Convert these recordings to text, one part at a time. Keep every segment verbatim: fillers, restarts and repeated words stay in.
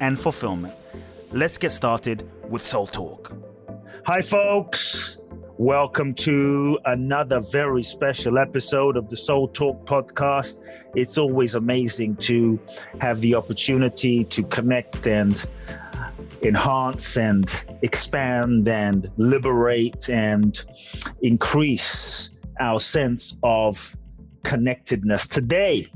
and fulfillment. Let's get started with Soul Talk. Hi, folks. Welcome to another very special episode of the Soul Talk podcast. It's always amazing to have the opportunity to connect and enhance and expand and liberate and increase our sense of connectedness. Today,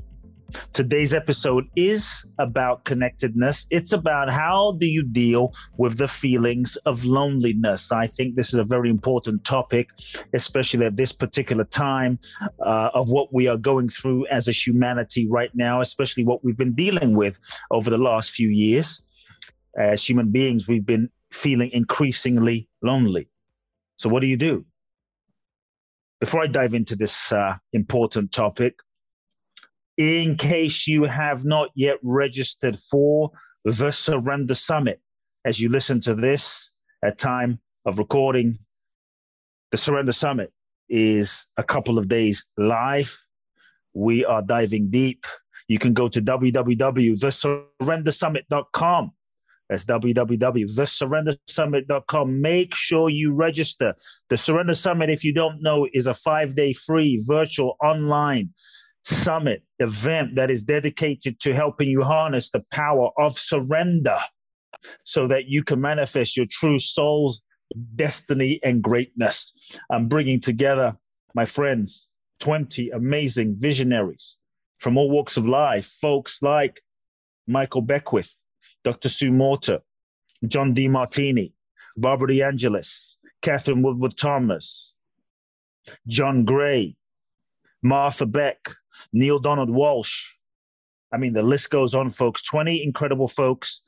today's episode is about connectedness. It's about how do you deal with the feelings of loneliness. I think this is a very important topic, especially at this particular time uh, of what we are going through as a humanity right now, especially what we've been dealing with over the last few years. As human beings, we've been feeling increasingly lonely. So what do you do? Before I dive into this uh, important topic, in case you have not yet registered for the Surrender Summit, as you listen to this at time of recording, the Surrender Summit is a couple of days live. We are diving deep. You can go to w w w dot the surrender summit dot com. That's w w w dot the surrender summit dot com. Make sure you register. The Surrender Summit, if you don't know, is a five-day free virtual online summit event that is dedicated to helping you harness the power of surrender so that you can manifest your true soul's destiny and greatness. I'm bringing together, my friends, twenty amazing visionaries from all walks of life, folks like Michael Beckwith, Doctor Sue Morter, John D. Martini, Barbara DeAngelis, Catherine Woodward Thomas, John Gray, Martha Beck, Neil Donald Walsh. I mean, the list goes on, folks. twenty incredible folks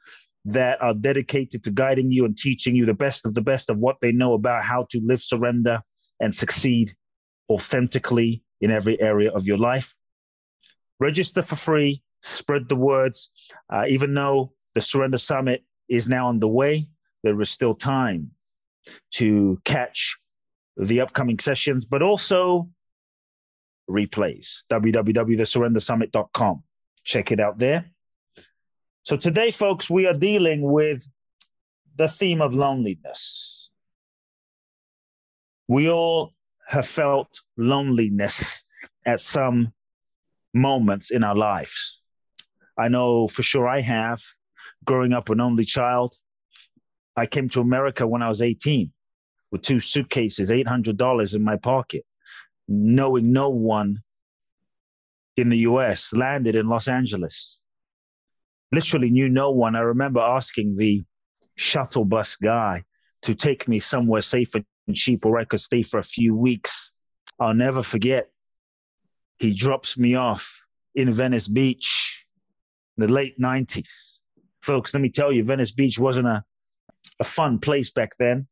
that are dedicated to guiding you and teaching you the best of the best of what they know about how to live, surrender, and succeed authentically in every area of your life. Register for free. Spread the words. Uh, even though the Surrender Summit is now underway, there is still time to catch the upcoming sessions, but also replays. w w w dot the surrender summit dot com. Check it out there. So today, folks, we are dealing with the theme of loneliness. We all have felt loneliness at some moments in our lives. I know for sure I have. Growing up an only child, I came to America when I was eighteen with two suitcases, eight hundred dollars in my pocket, knowing no one in the U S, landed in Los Angeles. Literally knew no one. I remember asking the shuttle bus guy to take me somewhere safe and cheap where I could stay for a few weeks. I'll never forget. He drops me off in Venice Beach in the late nineties. Folks, let me tell you, Venice Beach wasn't a, a fun place back then.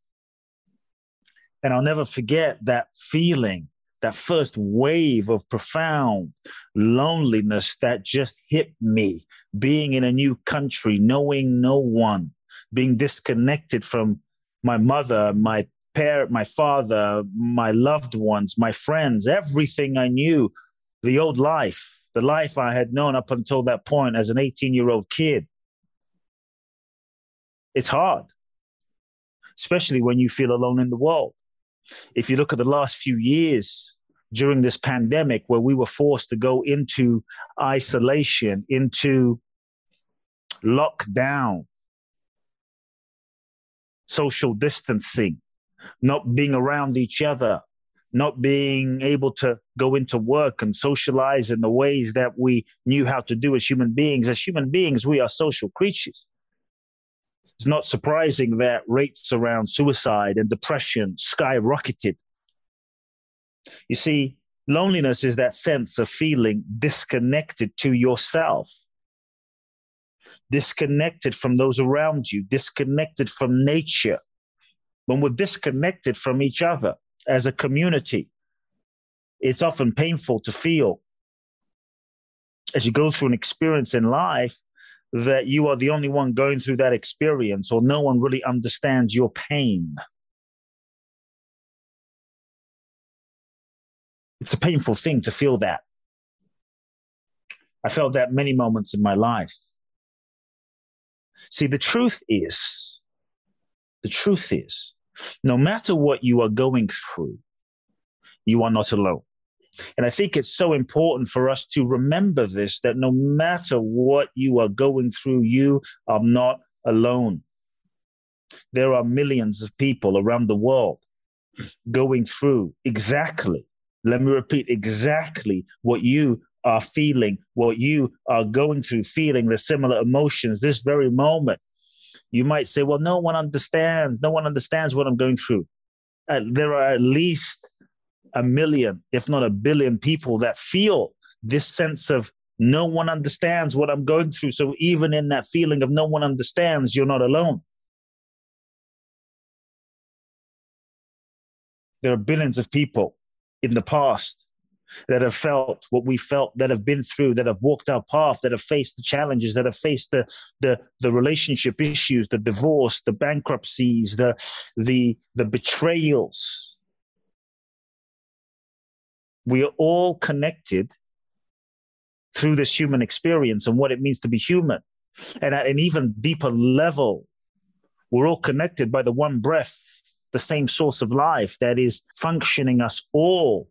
And I'll never forget that feeling, that first wave of profound loneliness that just hit me, being in a new country, knowing no one, being disconnected from my mother, my parent, my father, my loved ones, my friends, everything I knew. The old life, the life I had known up until that point as an eighteen-year-old kid. It's hard, especially when you feel alone in the world. If you look at the last few years during this pandemic where we were forced to go into isolation, into lockdown, social distancing, not being around each other, not being able to go into work and socialize in the ways that we knew how to do as human beings. As human beings, we are social creatures. It's not surprising that rates around suicide and depression skyrocketed. You see, loneliness is that sense of feeling disconnected to yourself, disconnected from those around you, disconnected from nature. When we're disconnected from each other as a community, it's often painful to feel as you go through an experience in life that you are the only one going through that experience, or no one really understands your pain. It's a painful thing to feel that. I felt that many moments in my life. See, the truth is, the truth is, no matter what you are going through, you are not alone. And I think it's so important for us to remember this, that no matter what you are going through, you are not alone. There are millions of people around the world going through exactly Let me repeat exactly what you are feeling, what you are going through, feeling the similar emotions this very moment. You might say, well, no one understands. No one understands what I'm going through. Uh, there are at least a million, if not a billion people that feel this sense of no one understands what I'm going through. So even in that feeling of no one understands, you're not alone. There are billions of people in the past that have felt what we felt, that have been through, that have walked our path, that have faced the challenges, that have faced the the, the relationship issues, the divorce, the bankruptcies, the, the, the betrayals. We are all connected through this human experience and what it means to be human. And at an even deeper level, we're all connected by the one breath, the same source of life that is functioning us all.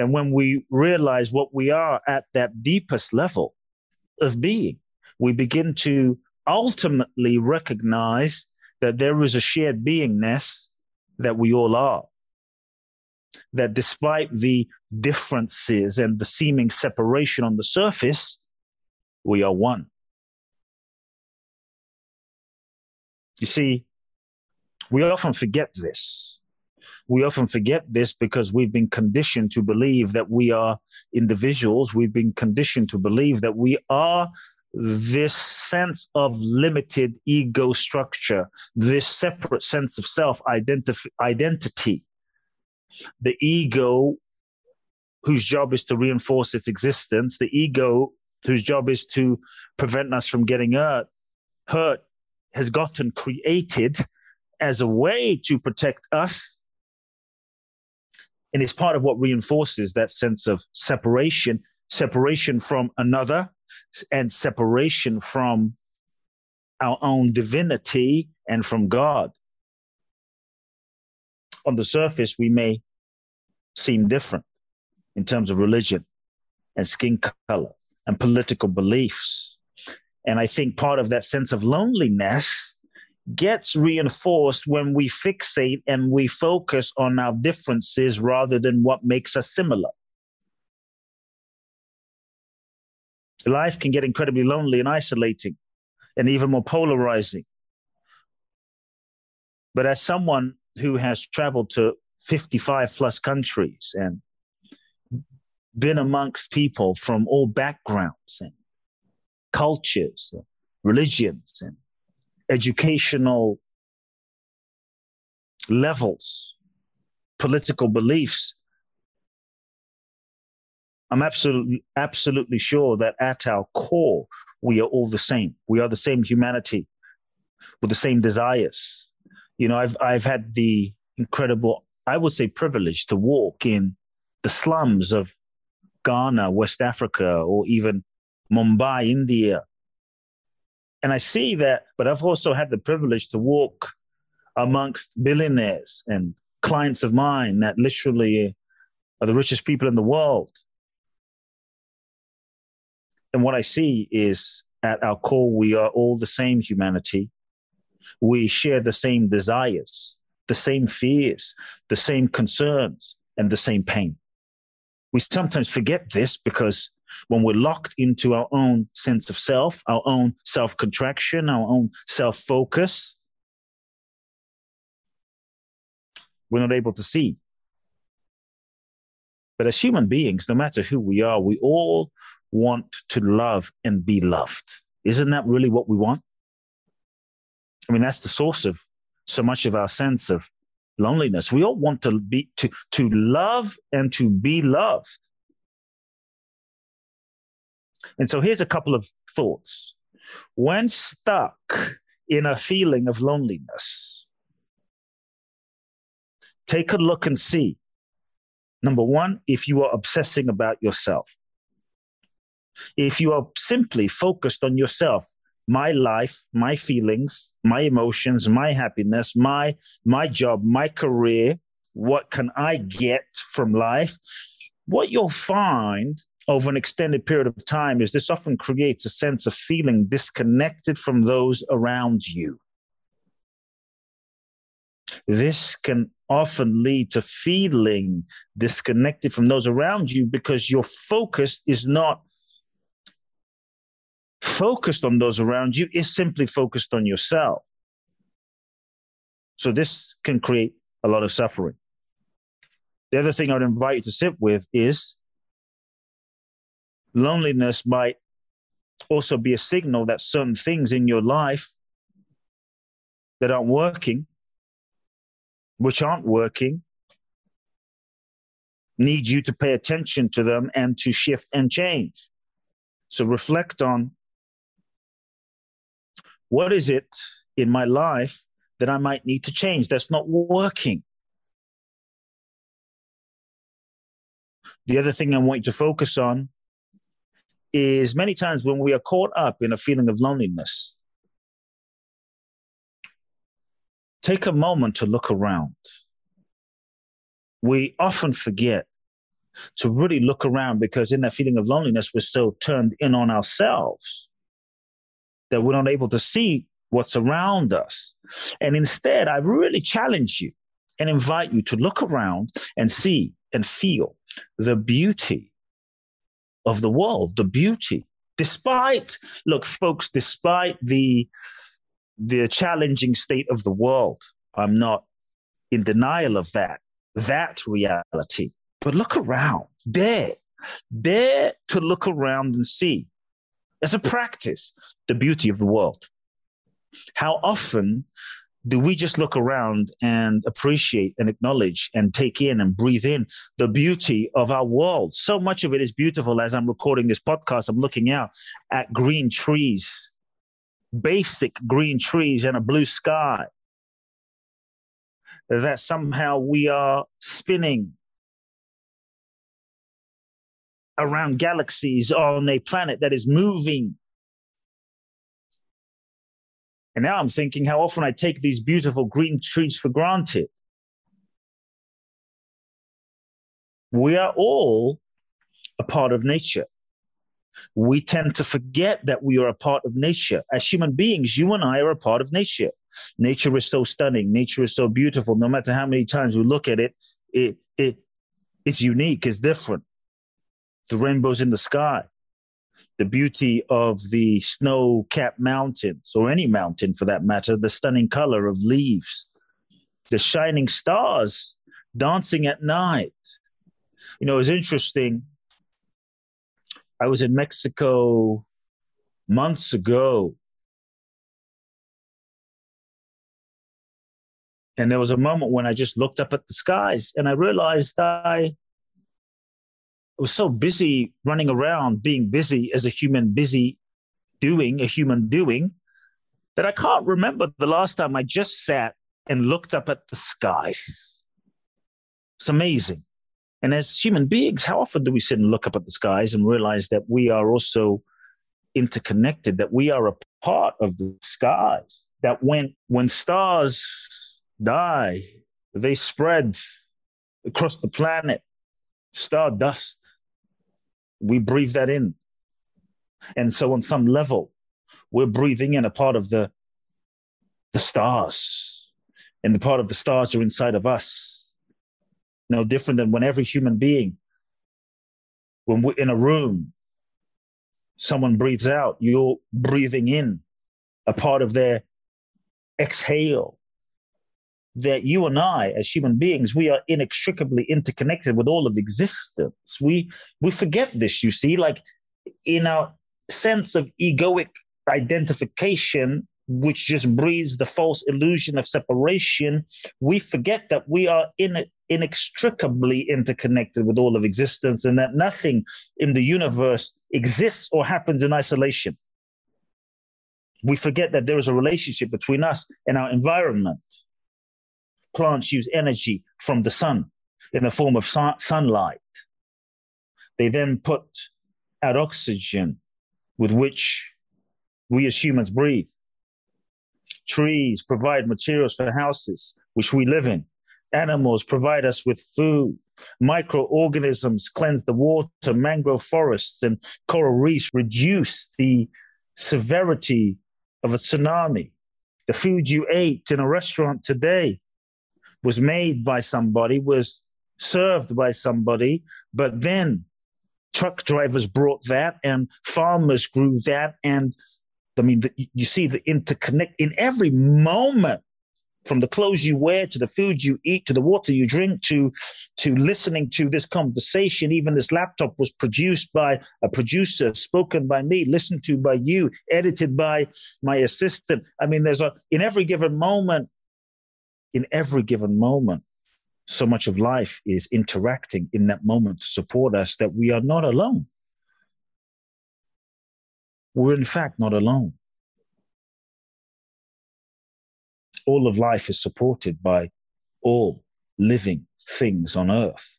And when we realize what we are at that deepest level of being, we begin to ultimately recognize that there is a shared beingness that we all are. That despite the differences and the seeming separation on the surface, we are one. You see, we often forget this. We often forget this because we've been conditioned to believe that we are individuals. We've been conditioned to believe that we are this sense of limited ego structure, this separate sense of self-identity, identity, the ego whose job is to reinforce its existence, the ego whose job is to prevent us from getting hurt, hurt has gotten created as a way to protect us. And it's part of what reinforces that sense of separation, separation from another and separation from our own divinity and from God. On the surface, we may seem different in terms of religion and skin color and political beliefs. And I think part of that sense of loneliness gets reinforced when we fixate and we focus on our differences rather than what makes us similar. Life can get incredibly lonely and isolating and even more polarizing. But as someone who has traveled to fifty-five plus countries and been amongst people from all backgrounds and cultures, and religions, and educational levels, political beliefs, I'm absolutely, absolutely sure that at our core, we are all the same. We are the same humanity with the same desires. You know, I've, I've had the incredible, I would say, privilege to walk in the slums of Ghana, West Africa, or even Mumbai, India. And I see that, but I've also had the privilege to walk amongst billionaires and clients of mine that literally are the richest people in the world. And what I see is at our core, we are all the same humanity. We share the same desires, the same fears, the same concerns, and the same pain. We sometimes forget this because when we're locked into our own sense of self, our own self-contraction, our own self-focus, we're not able to see. But as human beings, no matter who we are, we all want to love and be loved. Isn't that really what we want? I mean, that's the source of so much of our sense of loneliness. We all want to be to, to love and to be loved. And so here's a couple of thoughts. When stuck in a feeling of loneliness, take a look and see. Number one, if you are obsessing about yourself, if you are simply focused on yourself, my life, my feelings, my emotions, my happiness, my, my job, my career, what can I get from life? What you'll find over an extended period of time is this often creates a sense of feeling disconnected from those around you. This can often lead to feeling disconnected from those around you because your focus is not focused on those around you, is simply focused on yourself. So this can create a lot of suffering. The other thing I would invite you to sit with is loneliness might also be a signal that certain things in your life that aren't working, which aren't working, need you to pay attention to them and to shift and change. So reflect on, what is it in my life that I might need to change that's not working? The other thing I want you to focus on is many times when we are caught up in a feeling of loneliness, take a moment to look around. We often forget to really look around because in that feeling of loneliness, we're so turned in on ourselves that we're not able to see what's around us. And instead, I really challenge you and invite you to look around and see and feel the beauty of the world, the beauty. Despite, look, folks, despite the the challenging state of the world. I'm not in denial of that, that reality. But look around, dare, dare to look around and see, as a practice, the beauty of the world. How often do we just look around and appreciate and acknowledge and take in and breathe in the beauty of our world? So much of it is beautiful. As I'm recording this podcast, I'm looking out at green trees, basic green trees and a blue sky, that somehow we are spinning around galaxies on a planet that is moving. And now I'm thinking how often I take these beautiful green trees for granted. We are all a part of nature. We tend to forget that we are a part of nature. As human beings, you and I are a part of nature. Nature is so stunning. Nature is so beautiful. No matter how many times we look at it, it, it it's unique, it's different. The rainbows in the sky, the beauty of the snow-capped mountains, or any mountain for that matter, the stunning color of leaves, the shining stars dancing at night. You know, it's interesting. I was in Mexico months ago. And there was a moment when I just looked up at the skies and I realized I was so busy running around, being busy as a human, busy doing a human doing, that I can't remember the last time I just sat and looked up at the skies. It's amazing. And as human beings, how often do we sit and look up at the skies and realize that we are also interconnected, that we are a part of the skies, that when, when stars die, they spread across the planet, star dust. We breathe that in. And so on some level, we're breathing in a part of the, the stars, and the part of the stars are inside of us. No different than when every human being, when we're in a room someone breathes out, you're breathing in a part of their exhale. That you and I, as human beings, we are inextricably interconnected with all of existence. We we forget this, you see, like in our sense of egoic identification, which just breeds the false illusion of separation, we forget that we are in, inextricably interconnected with all of existence, and that nothing in the universe exists or happens in isolation. We forget that there is a relationship between us and our environment. Plants use energy from the sun in the form of sun- sunlight. They then put out oxygen with which we as humans breathe. Trees provide materials for houses, which we live in. Animals provide us with food. Microorganisms cleanse the water. Mangrove forests and coral reefs reduce the severity of a tsunami. The food you ate in a restaurant today was made by somebody, was served by somebody, but then truck drivers brought that and farmers grew that. And I mean, the, you see the interconnect in every moment, from the clothes you wear to the food you eat, to the water you drink, to, to listening to this conversation. Even this laptop was produced by a producer, spoken by me, listened to by you, edited by my assistant. I mean, there's a, in every given moment, in every given moment, so much of life is interacting in that moment to support us that we are not alone. We're in fact not alone. All of life is supported by all living things on earth.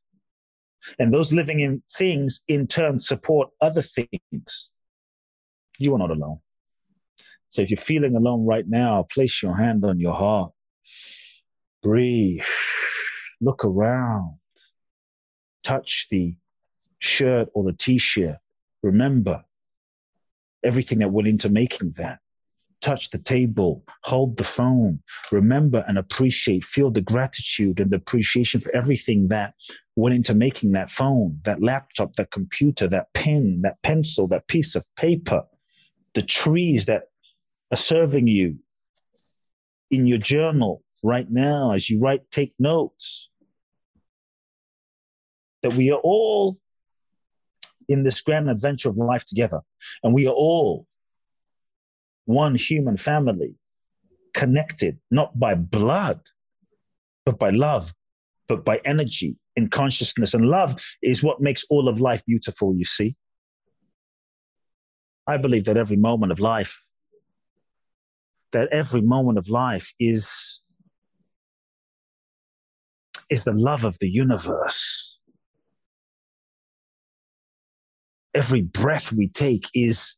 And those living in things in turn support other things. You are not alone. So if you're feeling alone right now, place your hand on your heart. Breathe. Look around. Touch the shirt or the t-shirt. Remember everything that went into making that. Touch the table, hold the phone, remember and appreciate, feel the gratitude and appreciation for everything that went into making that phone, that laptop, that computer, that pen, that pencil, that piece of paper, the trees that are serving you in your journal right now as you write, take notes. That we are all in this grand adventure of life together, and we are all one human family, connected not by blood, but by love, but by energy and consciousness. And love is what makes all of life beautiful, you see. I believe that every moment of life, that every moment of life is, is the love of the universe. Every breath we take is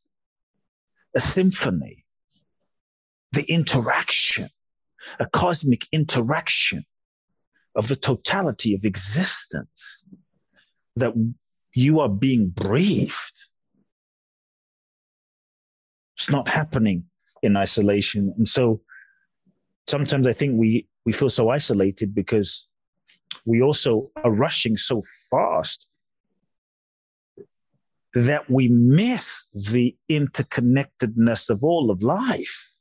a symphony, the interaction, a cosmic interaction of the totality of existence, that you are being breathed. It's not happening in isolation. And so sometimes I think we, we feel so isolated because we also are rushing so fast that we miss the interconnectedness of all of life.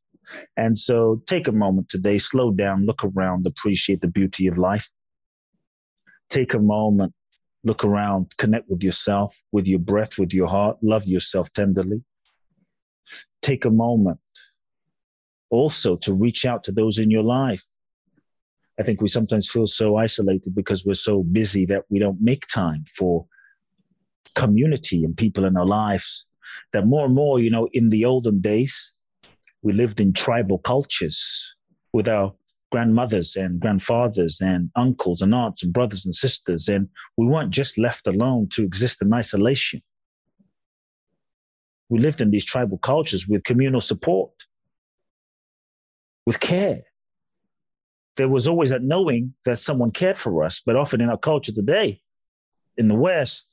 And so take a moment today, slow down, look around, appreciate the beauty of life. Take a moment, look around, connect with yourself, with your breath, with your heart, love yourself tenderly. Take a moment also to reach out to those in your life. I think we sometimes feel so isolated because we're so busy that we don't make time for community and people in our lives. That more and more, you know, in the olden days, we lived in tribal cultures with our grandmothers and grandfathers and uncles and aunts and brothers and sisters. And we weren't just left alone to exist in isolation. We lived in these tribal cultures with communal support, with care. There was always that knowing that someone cared for us, but often in our culture today, in the West,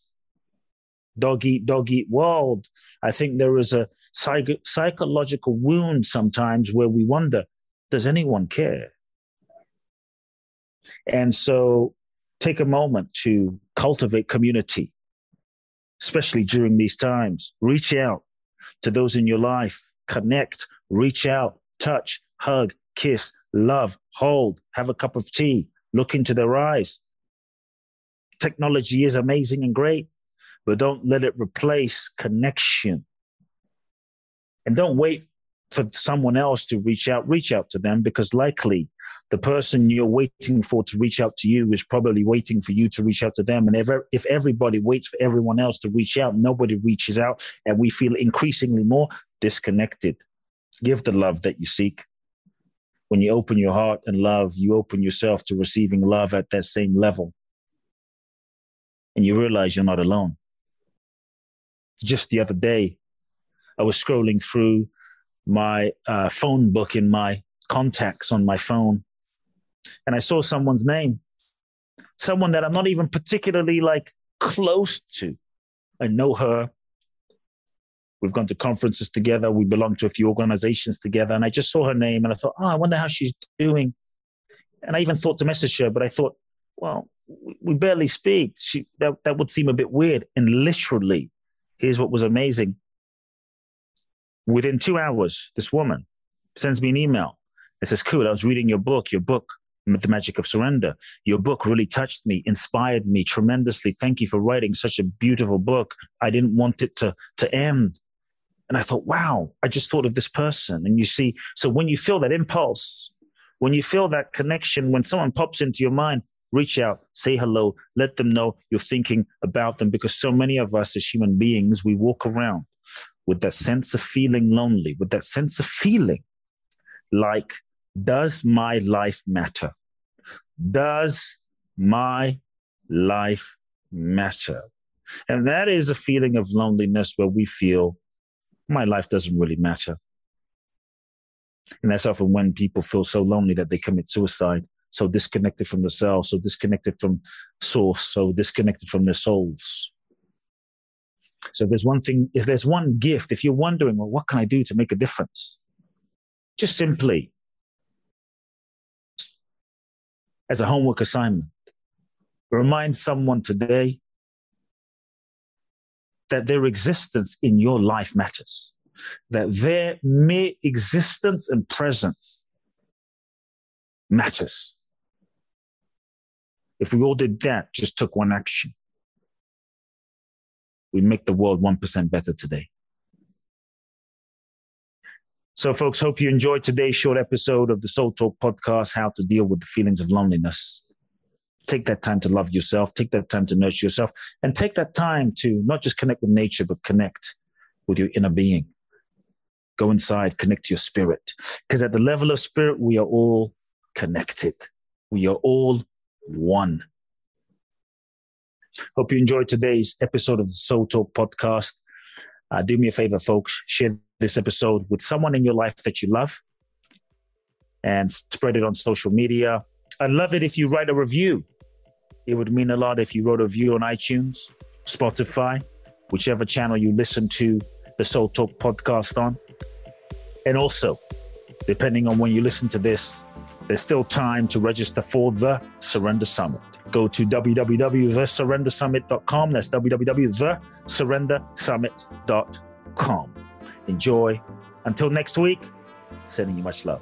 dog eat, dog eat world, I think there is a psych- psychological wound sometimes where we wonder, does anyone care? And so take a moment to cultivate community, especially during these times. Reach out, to those in your life. Connect, reach out, touch, hug, kiss, love, hold, have a cup of tea, look into their eyes. Technology is amazing and great, but don't let it replace connection. And don't wait for someone else to reach out, reach out to them, because likely the person you're waiting for to reach out to you is probably waiting for you to reach out to them. And if, if everybody waits for everyone else to reach out, nobody reaches out, and we feel increasingly more disconnected. Give the love that you seek. When you open your heart and love, you open yourself to receiving love at that same level. And you realize you're not alone. Just the other day, I was scrolling through my uh, phone book in my contacts on my phone, and I saw someone's name, someone that I'm not even particularly like close to. I know her. We've gone to conferences together. We belong to a few organizations together. And I just saw her name, and I thought, oh, I wonder how she's doing. And I even thought to message her, but I thought, well, we barely speak. She, that, that would seem a bit weird. And literally, here's what was amazing. Within two hours, this woman sends me an email. It says, "Cool, I was reading your book, your book, The Magic of Surrender. Your book really touched me, inspired me tremendously. Thank you for writing such a beautiful book. I didn't want it to, to end." And I thought, wow, I just thought of this person. And you see, so when you feel that impulse, when you feel that connection, when someone pops into your mind, reach out, say hello, let them know you're thinking about them, because so many of us as human beings, we walk around with that sense of feeling lonely, with that sense of feeling like, does my life matter? Does my life matter? And that is a feeling of loneliness where we feel my life doesn't really matter. And that's often when people feel so lonely that they commit suicide, so disconnected from themselves, so disconnected from source, so disconnected from their souls. So there's one thing, if there's one gift, if you're wondering, well, what can I do to make a difference? Just simply, as a homework assignment, remind someone today that their existence in your life matters, that their mere existence and presence matters. If we all did that, just took one action, we make the world one percent better today. So folks, hope you enjoyed today's short episode of the Soul Talk podcast, how to deal with the feelings of loneliness. Take that time to love yourself, take that time to nurture yourself, and take that time to not just connect with nature, but connect with your inner being. Go inside, connect to your spirit. Because at the level of spirit, we are all connected. We are all one. Hope you enjoyed today's episode of the Soul Talk podcast. Uh, do me a favor, folks. Share this episode with someone in your life that you love and spread it on social media. I'd love it if you write a review. It would mean a lot if you wrote a review on iTunes, Spotify, whichever channel you listen to the Soul Talk podcast on. And also, depending on when you listen to this, there's still time to register for the Surrender Summit. Go to w w w dot the surrender summit dot com. That's w w w dot the surrender summit dot com. Enjoy. Until next week, sending you much love.